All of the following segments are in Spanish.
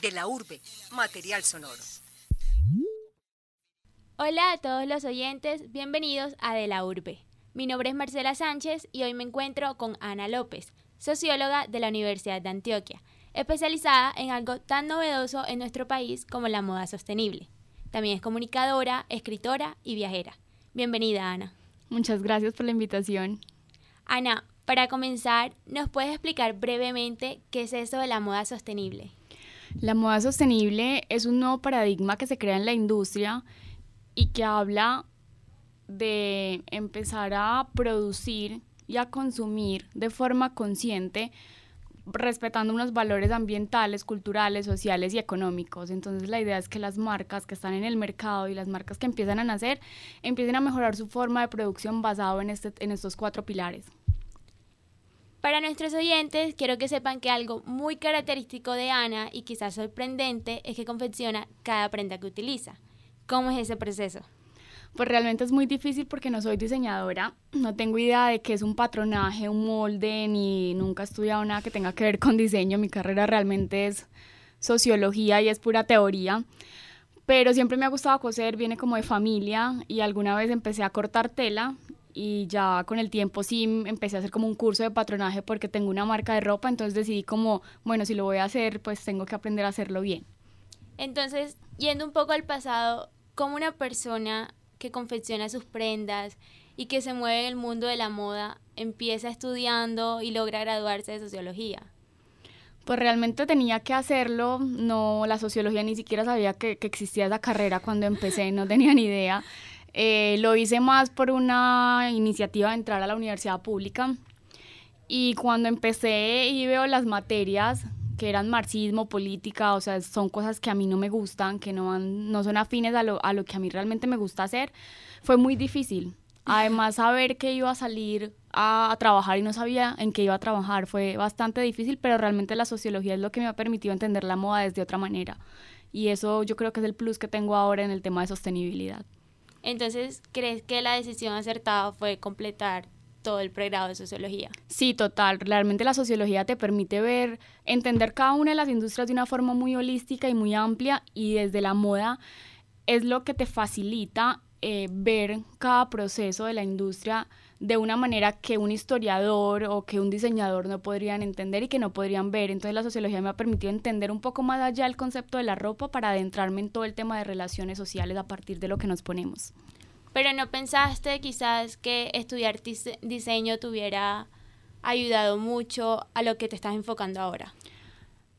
De la Urbe, material sonoro. Hola a todos los oyentes, bienvenidos a De la Urbe. Mi nombre es Marcela Sánchez y hoy me encuentro con Ana López, socióloga de la Universidad de Antioquia, especializada en algo tan novedoso en nuestro país como la moda sostenible. También es comunicadora, escritora y viajera. Bienvenida, Ana. Muchas gracias por la invitación. Ana, para comenzar, ¿nos puedes explicar brevemente qué es eso de la moda sostenible? La moda sostenible es un nuevo paradigma que se crea en la industria y que habla de empezar a producir y a consumir de forma consciente, respetando unos valores ambientales, culturales, sociales y económicos. Entonces la idea es que las marcas que están en el mercado y las marcas que empiezan a nacer, empiecen a mejorar su forma de producción basado en estos 4 pilares. Para nuestros oyentes, quiero que sepan que algo muy característico de Ana y quizás sorprendente es que confecciona cada prenda que utiliza. ¿Cómo es ese proceso? Pues realmente es muy difícil porque no soy diseñadora, no tengo idea de qué es un patronaje, un molde, ni nunca he estudiado nada que tenga que ver con diseño. Mi carrera realmente es sociología y es pura teoría, pero siempre me ha gustado coser, viene como de familia, y alguna vez empecé a cortar tela y ya con el tiempo sí empecé a hacer como un curso de patronaje porque tengo una marca de ropa, entonces decidí como, bueno, si lo voy a hacer, pues tengo que aprender a hacerlo bien. Entonces, yendo un poco al pasado, ¿cómo una persona que confecciona sus prendas y que se mueve en el mundo de la moda empieza estudiando y logra graduarse de sociología? Pues realmente tenía que hacerlo, no, la sociología ni siquiera sabía que existía esa carrera cuando empecé, no tenía ni idea. Lo hice más por una iniciativa de entrar a la universidad pública, y cuando empecé y veo las materias que eran marxismo, política, o sea, son cosas que a mí no me gustan, que no son afines a lo que a mí realmente me gusta hacer, fue muy difícil. Además, saber que iba a salir a trabajar y no sabía en qué iba a trabajar fue bastante difícil, pero realmente la sociología es lo que me ha permitido entender la moda desde otra manera. Y eso yo creo que es el plus que tengo ahora en el tema de sostenibilidad. Entonces, ¿crees que la decisión acertada fue completar todo el pregrado de sociología? Sí, total. Realmente la sociología te permite entender cada una de las industrias de una forma muy holística y muy amplia, y desde la moda es lo que te facilita ver cada proceso de la industria de una manera que un historiador o que un diseñador no podrían entender y que no podrían ver. Entonces la sociología me ha permitido entender un poco más allá el concepto de la ropa para adentrarme en todo el tema de relaciones sociales a partir de lo que nos ponemos. ¿Pero no pensaste quizás que estudiar diseño te hubiera ayudado mucho a lo que te estás enfocando ahora?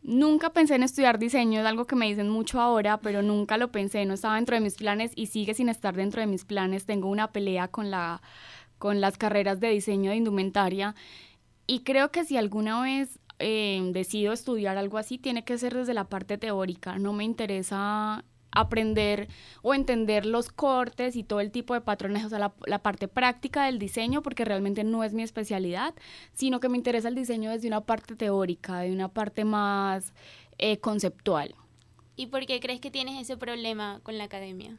Nunca pensé en estudiar diseño, es algo que me dicen mucho ahora, pero nunca lo pensé, no estaba dentro de mis planes y sigue sin estar dentro de mis planes. Tengo una pelea con las carreras de diseño de indumentaria, y creo que si alguna vez decido estudiar algo así, tiene que ser desde la parte teórica. No me interesa aprender o entender los cortes y todo el tipo de patrones, o sea, la parte práctica del diseño, porque realmente no es mi especialidad, sino que me interesa el diseño desde una parte teórica, de una parte más conceptual. ¿Y por qué crees que tienes ese problema con la academia?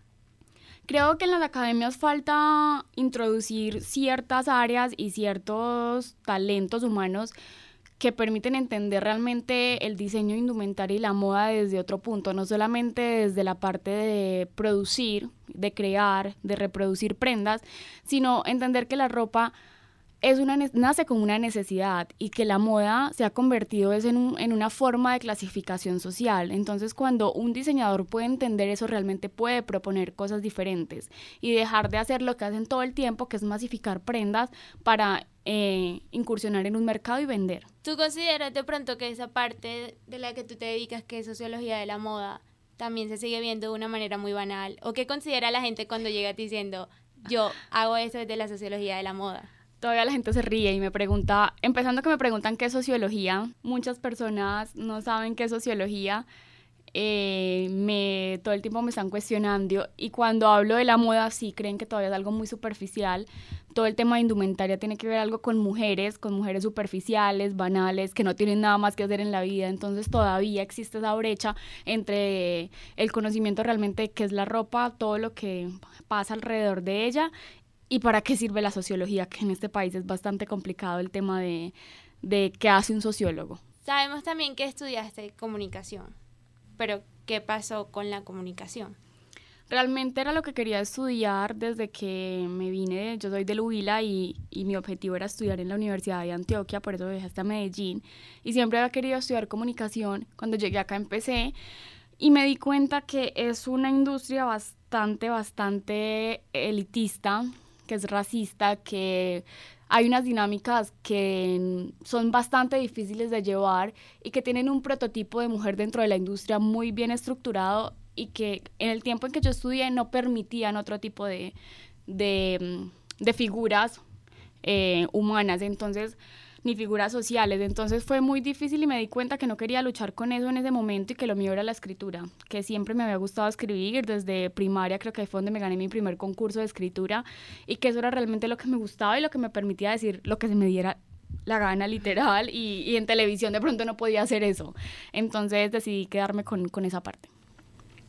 Creo que en las academias falta introducir ciertas áreas y ciertos talentos humanos que permiten entender realmente el diseño indumentario y la moda desde otro punto, no solamente desde la parte de producir, de crear, de reproducir prendas, sino entender que la ropa nace con una necesidad y que la moda se ha convertido en una forma de clasificación social. Entonces, cuando un diseñador puede entender eso, realmente puede proponer cosas diferentes y dejar de hacer lo que hacen todo el tiempo, que es masificar prendas para incursionar en un mercado y vender. ¿Tú consideras de pronto que esa parte de la que tú te dedicas, que es sociología de la moda, también se sigue viendo de una manera muy banal? ¿O qué considera la gente cuando llega diciendo, yo hago esto desde la sociología de la moda? Todavía la gente se ríe y me pregunta, empezando que me preguntan qué es sociología. Muchas personas no saben qué es sociología, todo el tiempo me están cuestionando, y cuando hablo de la moda sí creen que todavía es algo muy superficial. Todo el tema de indumentaria tiene que ver algo con mujeres superficiales, banales, que no tienen nada más que hacer en la vida. Entonces todavía existe esa brecha entre el conocimiento realmente de qué es la ropa, todo lo que pasa alrededor de ella, y para qué sirve la sociología, que en este país es bastante complicado el tema de qué hace un sociólogo. Sabemos también que estudiaste comunicación, pero ¿qué pasó con la comunicación? Realmente era lo que quería estudiar desde que me vine. Yo soy de Lujila y mi objetivo era estudiar en la Universidad de Antioquia, por eso viajé hasta Medellín. Y siempre había querido estudiar comunicación. Cuando llegué acá empecé y me di cuenta que es una industria bastante elitista, que es racista, que hay unas dinámicas que son bastante difíciles de llevar y que tienen un prototipo de mujer dentro de la industria muy bien estructurado y que en el tiempo en que yo estudié no permitían otro tipo de figuras humanas, entonces, ni figuras sociales. Entonces fue muy difícil y me di cuenta que no quería luchar con eso en ese momento y que lo mío era la escritura, que siempre me había gustado escribir. Desde primaria creo que fue donde me gané mi primer concurso de escritura y que eso era realmente lo que me gustaba y lo que me permitía decir lo que se me diera la gana, literal, y en televisión de pronto no podía hacer eso. Entonces decidí quedarme con esa parte.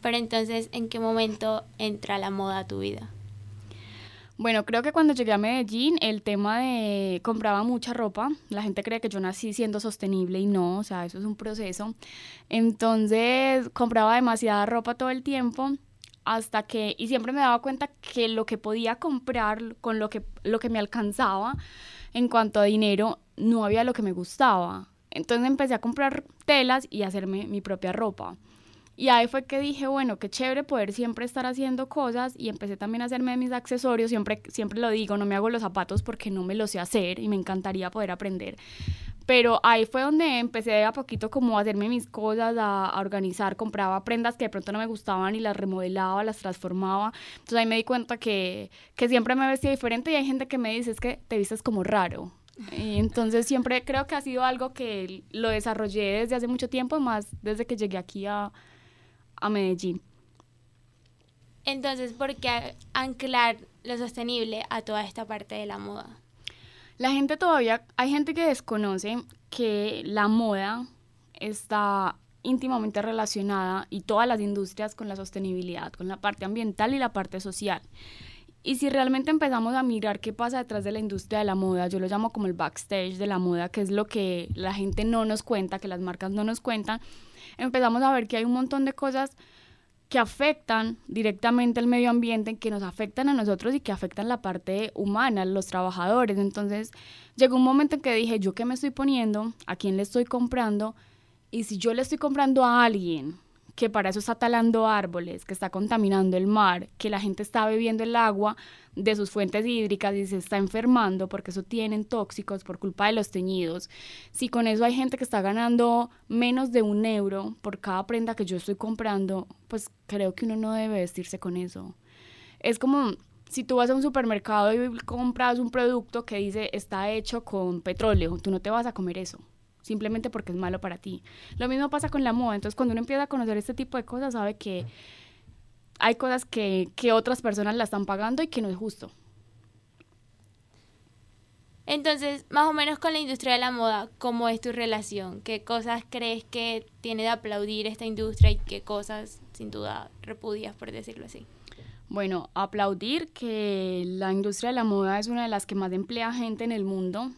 Pero entonces, ¿en qué momento entra la moda a tu vida? Bueno, creo que cuando llegué a Medellín, el tema de compraba mucha ropa. La gente cree que yo nací siendo sostenible y no, o sea, eso es un proceso. Entonces, compraba demasiada ropa todo el tiempo hasta que, y siempre me daba cuenta que lo que podía comprar con lo que me alcanzaba en cuanto a dinero, no había lo que me gustaba. Entonces empecé a comprar telas y a hacerme mi propia ropa. Y ahí fue que dije, bueno, qué chévere poder siempre estar haciendo cosas, y empecé también a hacerme mis accesorios. Siempre lo digo, no me hago los zapatos porque no me los sé hacer y me encantaría poder aprender. Pero ahí fue donde empecé a poquito como a hacerme mis cosas, a organizar. Compraba prendas que de pronto no me gustaban y las remodelaba, las transformaba. Entonces ahí me di cuenta que siempre me vestía diferente, y hay gente que me dice, es que te vistes como raro. Y entonces siempre creo que ha sido algo que lo desarrollé desde hace mucho tiempo, más desde que llegué aquí a Medellín. Entonces, ¿por qué anclar lo sostenible a toda esta parte de la moda? La gente todavía, hay gente que desconoce que la moda está íntimamente relacionada, y todas las industrias, con la sostenibilidad, con la parte ambiental y la parte social. Y si realmente empezamos a mirar qué pasa detrás de la industria de la moda, yo lo llamo como el backstage de la moda, que es lo que la gente no nos cuenta, que las marcas no nos cuentan, empezamos a ver que hay un montón de cosas que afectan directamente al medio ambiente, que nos afectan a nosotros y que afectan la parte humana, los trabajadores. Entonces llegó un momento en que dije, ¿yo qué me estoy poniendo? ¿A quién le estoy comprando? Y si yo le estoy comprando a alguien que para eso está talando árboles, que está contaminando el mar, que la gente está bebiendo el agua de sus fuentes hídricas y se está enfermando porque eso tienen tóxicos por culpa de los teñidos, si con eso hay gente que está ganando menos de €1 por cada prenda que yo estoy comprando, pues creo que uno no debe vestirse con eso. Es como si tú vas a un supermercado y compras un producto que dice está hecho con petróleo, tú no te vas a comer eso, simplemente porque es malo para ti. Lo mismo pasa con la moda. Entonces, cuando uno empieza a conocer este tipo de cosas, sabe que hay cosas que otras personas la están pagando y que no es justo. Entonces, más o menos con la industria de la moda, ¿cómo es tu relación? ¿Qué cosas crees que tiene de aplaudir esta industria y qué cosas, sin duda, repudias, por decirlo así? Bueno, aplaudir que la industria de la moda es una de las que más emplea gente en el mundo,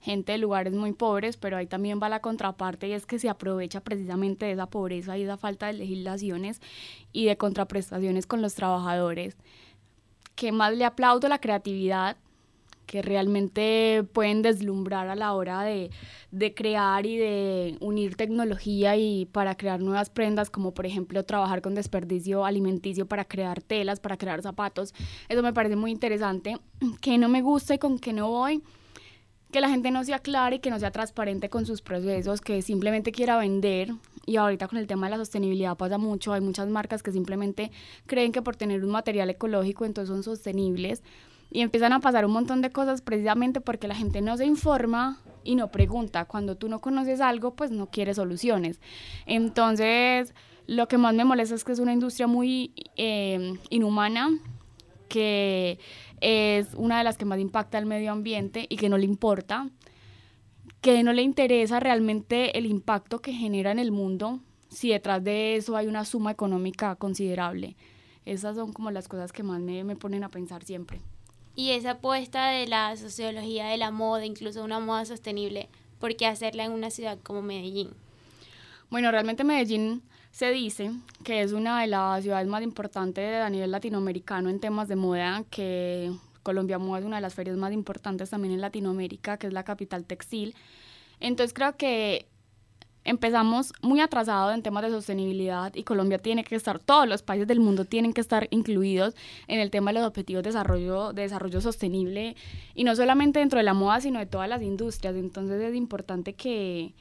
gente de lugares muy pobres, pero ahí también va la contraparte, y es que se aprovecha precisamente de esa pobreza y esa falta de legislaciones y de contraprestaciones con los trabajadores. ¿Qué más le aplaudo? La creatividad, que realmente pueden deslumbrar a la hora de crear y de unir tecnología y para crear nuevas prendas, como por ejemplo trabajar con desperdicio alimenticio para crear telas, para crear zapatos. Eso me parece muy interesante. ¿Qué no me gusta y con qué no voy? Que la gente no sea clara y que no sea transparente con sus procesos, que simplemente quiera vender. Y ahorita con el tema de la sostenibilidad pasa mucho, hay muchas marcas que simplemente creen que por tener un material ecológico entonces son sostenibles, y empiezan a pasar un montón de cosas precisamente porque la gente no se informa y no pregunta. Cuando tú no conoces algo, pues no quieres soluciones. Entonces, lo que más me molesta es que es una industria muy inhumana, que es una de las que más impacta al medio ambiente y que no le importa, que no le interesa realmente el impacto que genera en el mundo, si detrás de eso hay una suma económica considerable. Esas son como las cosas que más me ponen a pensar siempre. Y esa apuesta de la sociología de la moda, incluso una moda sostenible, ¿por qué hacerla en una ciudad como Medellín? Bueno, realmente Medellín se dice que es una de las ciudades más importantes a nivel latinoamericano en temas de moda, que Colombia Moda es una de las ferias más importantes también en Latinoamérica, que es la capital textil. Entonces creo que empezamos muy atrasados en temas de sostenibilidad y Colombia tiene que estar, todos los países del mundo tienen que estar incluidos en el tema de los objetivos de desarrollo sostenible, y no solamente dentro de la moda, sino de todas las industrias. Entonces es importante que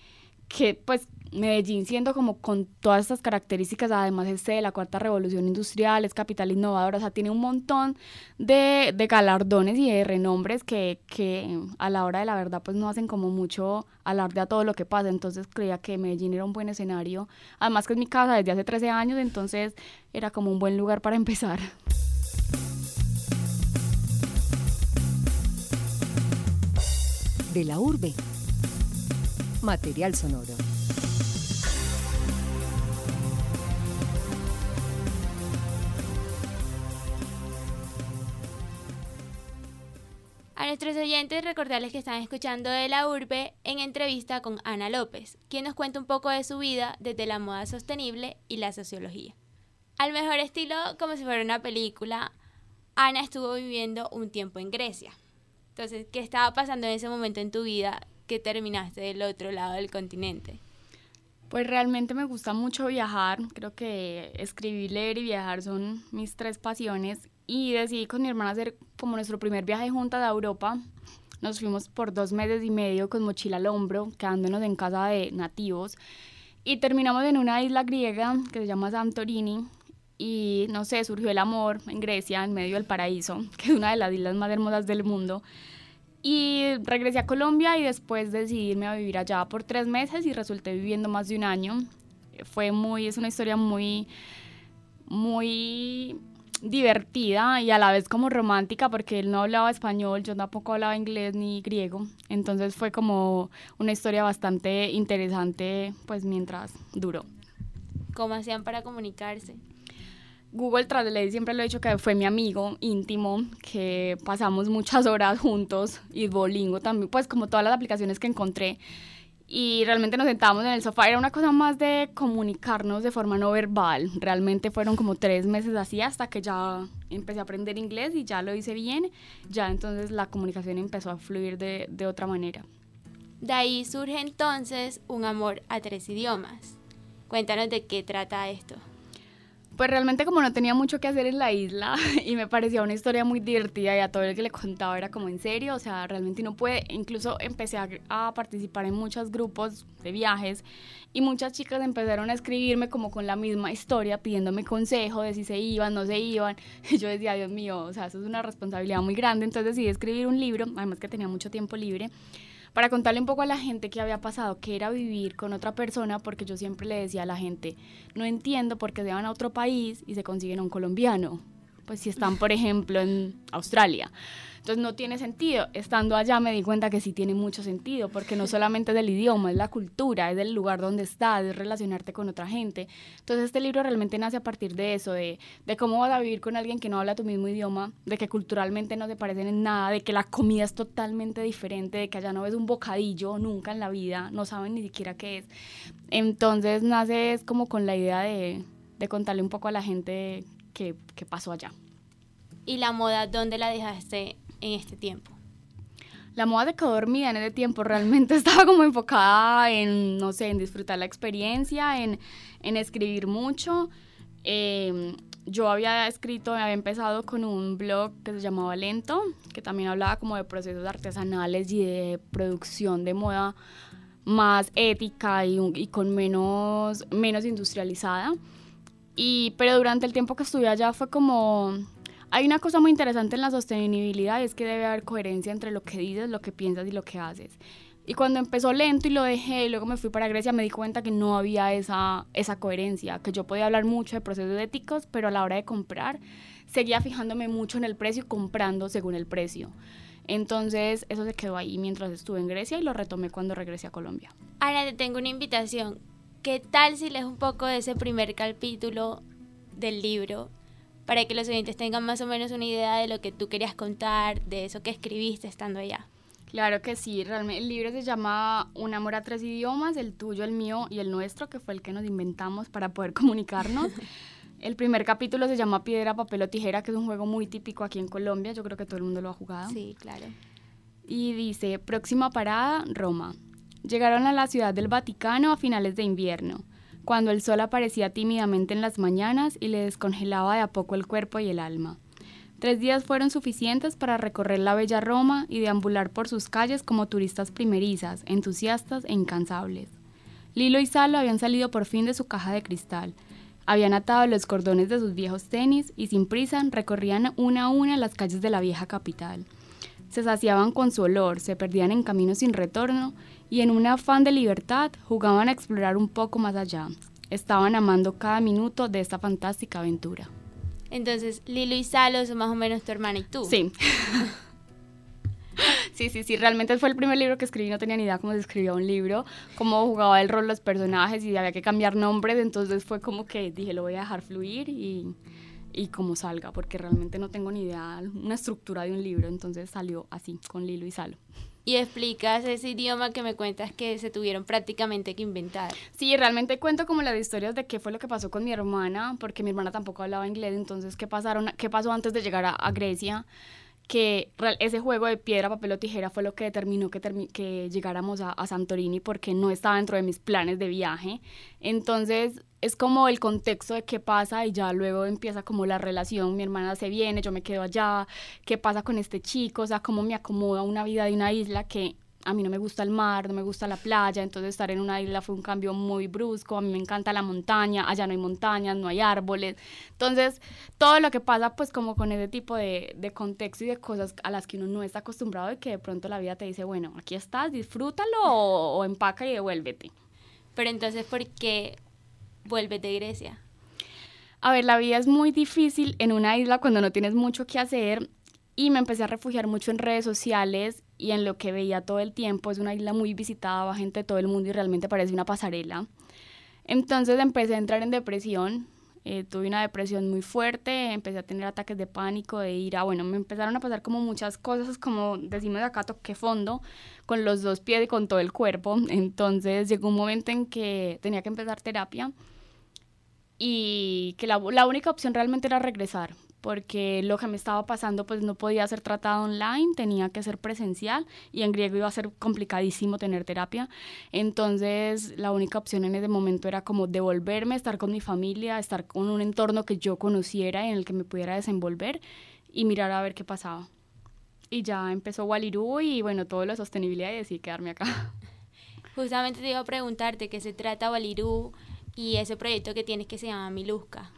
pues Medellín, siendo como con todas estas características, además es de la cuarta revolución industrial, es capital innovadora, o sea, tiene un montón de galardones y de renombres que a la hora de la verdad pues no hacen como mucho alarde a todo lo que pasa. Entonces creía que Medellín era un buen escenario, además que es mi casa desde hace 13 años, entonces era como un buen lugar para empezar. De la urbe, material sonoro. A nuestros oyentes, recordarles que están escuchando De la Urbe en entrevista con Ana López, quien nos cuenta un poco de su vida desde la moda sostenible y la sociología. Al mejor estilo, como si fuera una película, Ana estuvo viviendo un tiempo en Grecia. Entonces, ¿qué estaba pasando en ese momento en tu vida que terminaste del otro lado del continente? Pues realmente me gusta mucho viajar, creo que escribir, leer y viajar son mis tres pasiones, y decidí con mi hermana hacer como nuestro primer viaje juntas a Europa. Nos fuimos por 2 meses y medio con mochila al hombro, quedándonos en casa de nativos, y terminamos en una isla griega que se llama Santorini, y no sé, surgió el amor en Grecia, en medio del paraíso, que es una de las islas más hermosas del mundo. Y regresé a Colombia y después decidí irme a vivir allá por 3 meses y resulté viviendo más de un año. Es una historia muy, muy divertida y a la vez como romántica, porque él no hablaba español, yo tampoco hablaba inglés ni griego. Entonces fue como una historia bastante interesante, pues mientras duró. ¿Cómo hacían para comunicarse? Google Translate, siempre lo he dicho que fue mi amigo íntimo, que pasamos muchas horas juntos, y Bolingo también, pues como todas las aplicaciones que encontré, y realmente nos sentábamos en el sofá. Era una cosa más de comunicarnos de forma no verbal. Realmente fueron como 3 meses así, hasta que ya empecé a aprender inglés y ya lo hice bien, ya entonces la comunicación empezó a fluir de otra manera. De ahí surge entonces Un amor a tres idiomas. Cuéntanos de qué trata esto. Pues realmente como no tenía mucho que hacer en la isla y me parecía una historia muy divertida y a todo el que le contaba era como en serio, o sea, realmente no puede. Incluso empecé a participar en muchos grupos de viajes y muchas chicas empezaron a escribirme como con la misma historia, pidiéndome consejo de si se iban, no se iban, y yo decía, Dios mío, o sea, eso es una responsabilidad muy grande. Entonces decidí escribir un libro, además que tenía mucho tiempo libre, para contarle un poco a la gente qué había pasado, qué era vivir con otra persona, porque yo siempre le decía a la gente, no entiendo por qué se van a otro país y se consiguen a un colombiano, pues si están, por ejemplo, en Australia. Entonces no tiene sentido. Estando allá me di cuenta que sí tiene mucho sentido, porque no solamente es del idioma, es la cultura, es del lugar donde estás, es relacionarte con otra gente. Entonces este libro realmente nace a partir de eso, de cómo vas a vivir con alguien que no habla tu mismo idioma, de que culturalmente no te parecen en nada, de que la comida es totalmente diferente, de que allá no ves un bocadillo nunca en la vida, no saben ni siquiera qué es. Entonces nace es como con la idea de contarle un poco a la gente qué pasó allá. ¿Y la moda dónde la dejaste en este tiempo? La moda se quedó dormida en ese tiempo, realmente estaba como enfocada en, no sé, en disfrutar la experiencia, en escribir mucho. Yo había empezado con un blog que se llamaba Lento, que también hablaba como de procesos artesanales y de producción de moda más ética y con menos industrializada. Pero durante el tiempo que estuve allá fue como... Hay una cosa muy interesante en la sostenibilidad, y es que debe haber coherencia entre lo que dices, lo que piensas y lo que haces. Y cuando empezó Lento y lo dejé, y luego me fui para Grecia, me di cuenta que no había esa coherencia, que yo podía hablar mucho de procesos éticos, pero a la hora de comprar seguía fijándome mucho en el precio y comprando según el precio. Entonces eso se quedó ahí mientras estuve en Grecia y lo retomé cuando regresé a Colombia. Ahora te tengo una invitación. ¿Qué tal si lees un poco de ese primer capítulo del libro, para que los oyentes tengan más o menos una idea de lo que tú querías contar, de eso que escribiste estando allá? Claro que sí, realmente el libro se llama Un amor a tres idiomas, el tuyo, el mío y el nuestro, que fue el que nos inventamos para poder comunicarnos. El primer capítulo se llama Piedra, Papel o Tijera, que es un juego muy típico aquí en Colombia, yo creo que todo el mundo lo ha jugado. Sí, claro. Y dice, próxima parada, Roma. Llegaron a la Ciudad del Vaticano a finales de invierno, cuando el sol aparecía tímidamente en las mañanas y le descongelaba de a poco el cuerpo y el alma. 3 días fueron suficientes para recorrer la bella Roma y deambular por sus calles como turistas primerizas, entusiastas e incansables. Lilo y Salo habían salido por fin de su caja de cristal, habían atado los cordones de sus viejos tenis y sin prisa recorrían una a una las calles de la vieja capital. Se saciaban con su olor, se perdían en caminos sin retorno y en un afán de libertad jugaban a explorar un poco más allá. Estaban amando cada minuto de esta fantástica aventura. Entonces, Lilo y Salo son más o menos tu hermana y tú. Sí. Sí, realmente fue el primer libro que escribí, no tenía ni idea cómo se escribía un libro, cómo jugaba el rol los personajes y había que cambiar nombres, entonces fue como que dije, lo voy a dejar fluir y como salga, porque realmente no tengo ni idea una estructura de un libro, entonces salió así, con Lilo y Salo. Y explicas ese idioma que me cuentas que se tuvieron prácticamente que inventar. Sí, realmente cuento como las historias de qué fue lo que pasó con mi hermana, porque mi hermana tampoco hablaba inglés, entonces qué pasó antes de llegar a Grecia, que ese juego de piedra, papel o tijera fue lo que determinó que llegáramos a Santorini, porque no estaba dentro de mis planes de viaje. Entonces es como el contexto de qué pasa y ya luego empieza como la relación, mi hermana se viene, yo me quedo allá, qué pasa con este chico, o sea, cómo me acomoda una vida de una isla que a mí no me gusta el mar, no me gusta la playa, entonces estar en una isla fue un cambio muy brusco, a mí me encanta la montaña, allá no hay montañas, no hay árboles, entonces todo lo que pasa pues como con ese tipo de contexto y de cosas a las que uno no está acostumbrado y que de pronto la vida te dice, bueno, aquí estás, disfrútalo o empaca y devuélvete. Pero entonces, ¿por qué vuélvete a Grecia? A ver, la vida es muy difícil en una isla cuando no tienes mucho que hacer y me empecé a refugiar mucho en redes sociales y en lo que veía todo el tiempo, es una isla muy visitada, va gente de todo el mundo y realmente parece una pasarela. Entonces empecé a entrar en depresión, tuve una depresión muy fuerte, empecé a tener ataques de pánico, de ira, bueno, me empezaron a pasar como muchas cosas, como decimos acá, toqué fondo, con los 2 pies y con todo el cuerpo. Entonces llegó un momento en que tenía que empezar terapia y que la única opción realmente era regresar, porque lo que me estaba pasando pues no podía ser tratado online, tenía que ser presencial y en griego iba a ser complicadísimo tener terapia, entonces la única opción en ese momento era como devolverme, estar con mi familia, estar con un entorno que yo conociera en el que me pudiera desenvolver y mirar a ver qué pasaba. Y ya empezó Waliru y bueno, todo lo de sostenibilidad y decidí quedarme acá. Justamente te iba a preguntarte qué se trata Waliru y ese proyecto que tienes que se llama Miluska.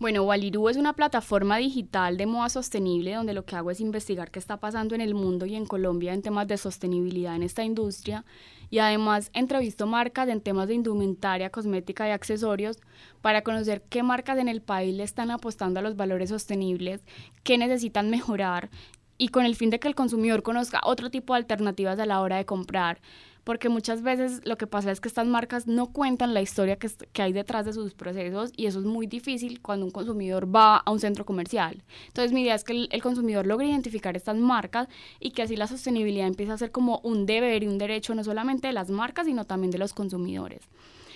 Bueno, Waliru es una plataforma digital de moda sostenible donde lo que hago es investigar qué está pasando en el mundo y en Colombia en temas de sostenibilidad en esta industria y además entrevisto marcas en temas de indumentaria, cosmética y accesorios para conocer qué marcas en el país le están apostando a los valores sostenibles, qué necesitan mejorar y con el fin de que el consumidor conozca otro tipo de alternativas a la hora de comprar. Porque muchas veces lo que pasa es que estas marcas no cuentan la historia que hay detrás de sus procesos y eso es muy difícil cuando un consumidor va a un centro comercial. Entonces mi idea es que el consumidor logre identificar estas marcas y que así la sostenibilidad empiece a ser como un deber y un derecho no solamente de las marcas sino también de los consumidores.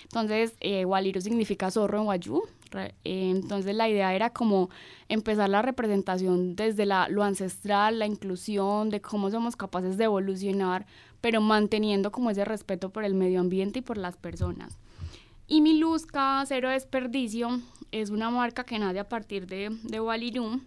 Entonces Waliru significa zorro en Wayúu, entonces la idea era como empezar la representación desde lo ancestral, la inclusión, de cómo somos capaces de evolucionar, pero manteniendo como ese respeto por el medio ambiente y por las personas. Y Miluska Cero Desperdicio es una marca que nace a partir de Waliru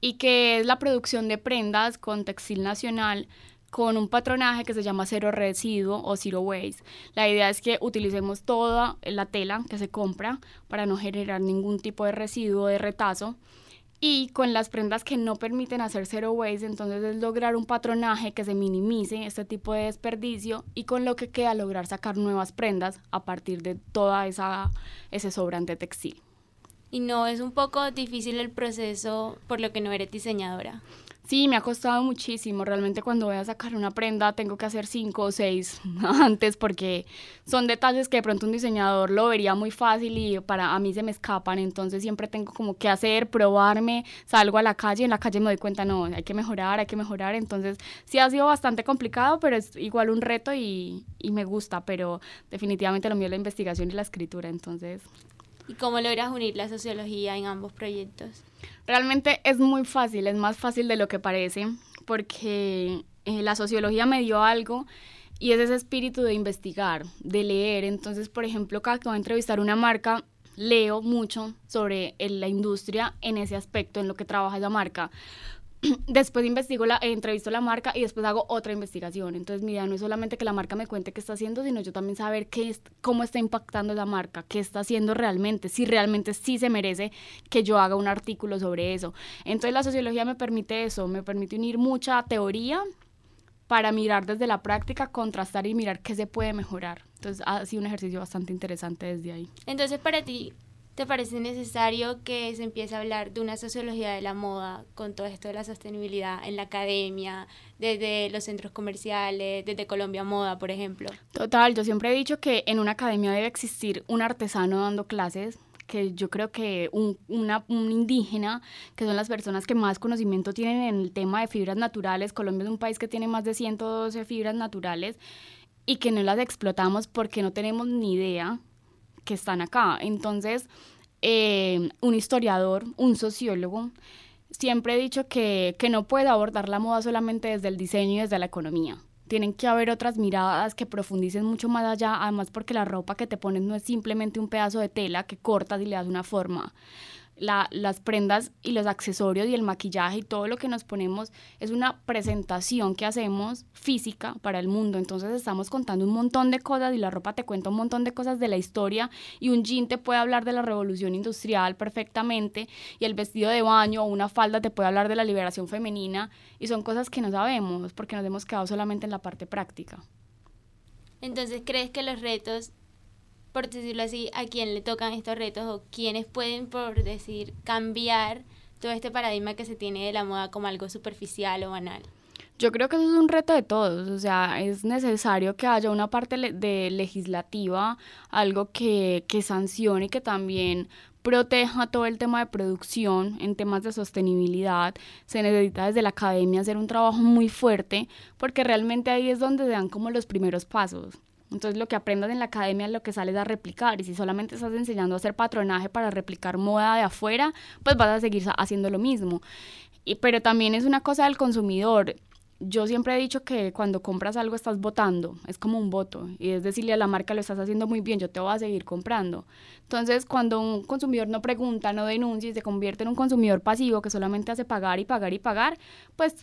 y que es la producción de prendas con textil nacional con un patronaje que se llama Cero Residuo o Zero Waste. La idea es que utilicemos toda la tela que se compra para no generar ningún tipo de residuo, de retazo. Y con las prendas que no permiten hacer Zero Waste, entonces es lograr un patronaje que se minimice este tipo de desperdicio y con lo que queda lograr sacar nuevas prendas a partir de toda ese sobrante textil. Y no, es un poco difícil el proceso por lo que no eres diseñadora. Sí, me ha costado muchísimo. Realmente cuando voy a sacar una prenda tengo que hacer 5 o 6 antes, porque son detalles que de pronto un diseñador lo vería muy fácil y a mí se me escapan. Entonces siempre tengo como que hacer, probarme, salgo a la calle y en la calle me doy cuenta, no, hay que mejorar. Entonces sí ha sido bastante complicado, pero es igual un reto y me gusta, pero definitivamente lo mío es la investigación y la escritura, entonces... ¿Y cómo logras unir la sociología en ambos proyectos? Realmente es muy fácil, es más fácil de lo que parece, porque la sociología me dio algo y es ese espíritu de investigar, de leer. Entonces, por ejemplo, cada que voy a entrevistar una marca, leo mucho sobre la industria en ese aspecto, en lo que trabaja esa marca. Después entrevisto la marca y después hago otra investigación. Entonces mi idea no es solamente que la marca me cuente qué está haciendo, sino yo también saber cómo está impactando la marca, qué está haciendo realmente, si realmente sí se merece que yo haga un artículo sobre eso. Entonces la sociología me permite eso, me permite unir mucha teoría para mirar desde la práctica, contrastar y mirar qué se puede mejorar. Entonces ha sido un ejercicio bastante interesante desde ahí. Entonces, para ti, ¿te parece necesario que se empiece a hablar de una sociología de la moda con todo esto de la sostenibilidad en la academia, desde los centros comerciales, desde Colombia Moda, por ejemplo? Total, yo siempre he dicho que en una academia debe existir un artesano dando clases, que yo creo que un indígena, que son las personas que más conocimiento tienen en el tema de fibras naturales. Colombia es un país que tiene más de 112 fibras naturales y que no las explotamos porque no tenemos ni idea que están acá. Entonces, un historiador, un sociólogo, siempre he dicho que no puede abordar la moda solamente desde el diseño y desde la economía. Tienen que haber otras miradas que profundicen mucho más allá, además porque la ropa que te pones no es simplemente un pedazo de tela que cortas y le das una forma. Las prendas y los accesorios y el maquillaje y todo lo que nos ponemos es una presentación que hacemos física para el mundo. Entonces estamos contando un montón de cosas y la ropa te cuenta un montón de cosas de la historia, y un jean te puede hablar de la revolución industrial perfectamente, y el vestido de baño o una falda te puede hablar de la liberación femenina, y son cosas que no sabemos porque nos hemos quedado solamente en la parte práctica. Entonces, ¿crees que los retos, por decirlo así, a quién le tocan estos retos o quiénes pueden, por decir, cambiar todo este paradigma que se tiene de la moda como algo superficial o banal? Yo creo que eso es un reto de todos. O sea, es necesario que haya una parte de legislativa, algo que sancione y que también proteja todo el tema de producción en temas de sostenibilidad. Se necesita desde la academia hacer un trabajo muy fuerte, porque realmente ahí es donde se dan como los primeros pasos. Entonces lo que aprendas en la academia, lo que sales a replicar, y si solamente estás enseñando a hacer patronaje para replicar moda de afuera, pues vas a seguir haciendo lo mismo. Pero también es una cosa del consumidor. Yo siempre he dicho que cuando compras algo estás votando, es como un voto, y es decirle a la marca: lo estás haciendo muy bien, yo te voy a seguir comprando. Entonces, cuando un consumidor no pregunta, no denuncia y se convierte en un consumidor pasivo que solamente hace pagar, pues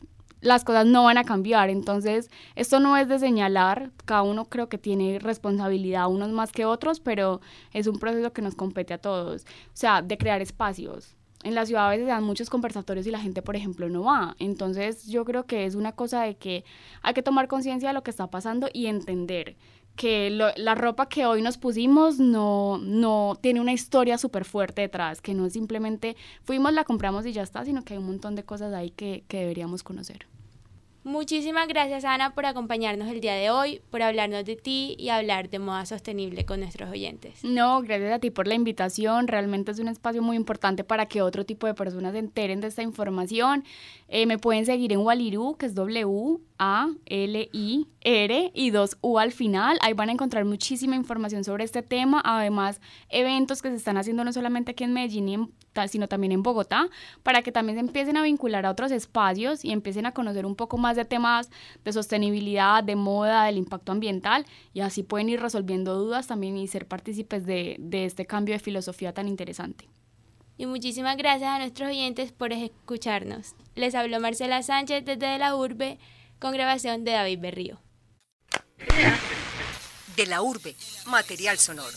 las cosas no van a cambiar. Entonces, esto no es de señalar, cada uno creo que tiene responsabilidad, unos más que otros, pero es un proceso que nos compete a todos, o sea, de crear espacios. En la ciudad a veces se dan muchos conversatorios y la gente, por ejemplo, no va. Entonces yo creo que es una cosa de que hay que tomar conciencia de lo que está pasando y entender que la ropa que hoy nos pusimos no tiene una historia súper fuerte detrás, que no simplemente fuimos, la compramos y ya está, sino que hay un montón de cosas ahí que deberíamos conocer. Muchísimas gracias, Ana, por acompañarnos el día de hoy, por hablarnos de ti y hablar de moda sostenible con nuestros oyentes. No, gracias a ti por la invitación. Realmente es un espacio muy importante para que otro tipo de personas se enteren de esta información. Me pueden seguir en Waliru, que es WALIR y 2U al final. Ahí van a encontrar muchísima información sobre este tema. Además, eventos que se están haciendo no solamente aquí en Medellín sino también en Bogotá, para que también se empiecen a vincular a otros espacios y empiecen a conocer un poco más de temas de sostenibilidad, de moda, del impacto ambiental, y así pueden ir resolviendo dudas también y ser partícipes de este cambio de filosofía tan interesante. Y muchísimas gracias a nuestros oyentes por escucharnos. Les habló Marcela Sánchez desde De la Urbe, con grabación de David Berrío. De la Urbe, material sonoro.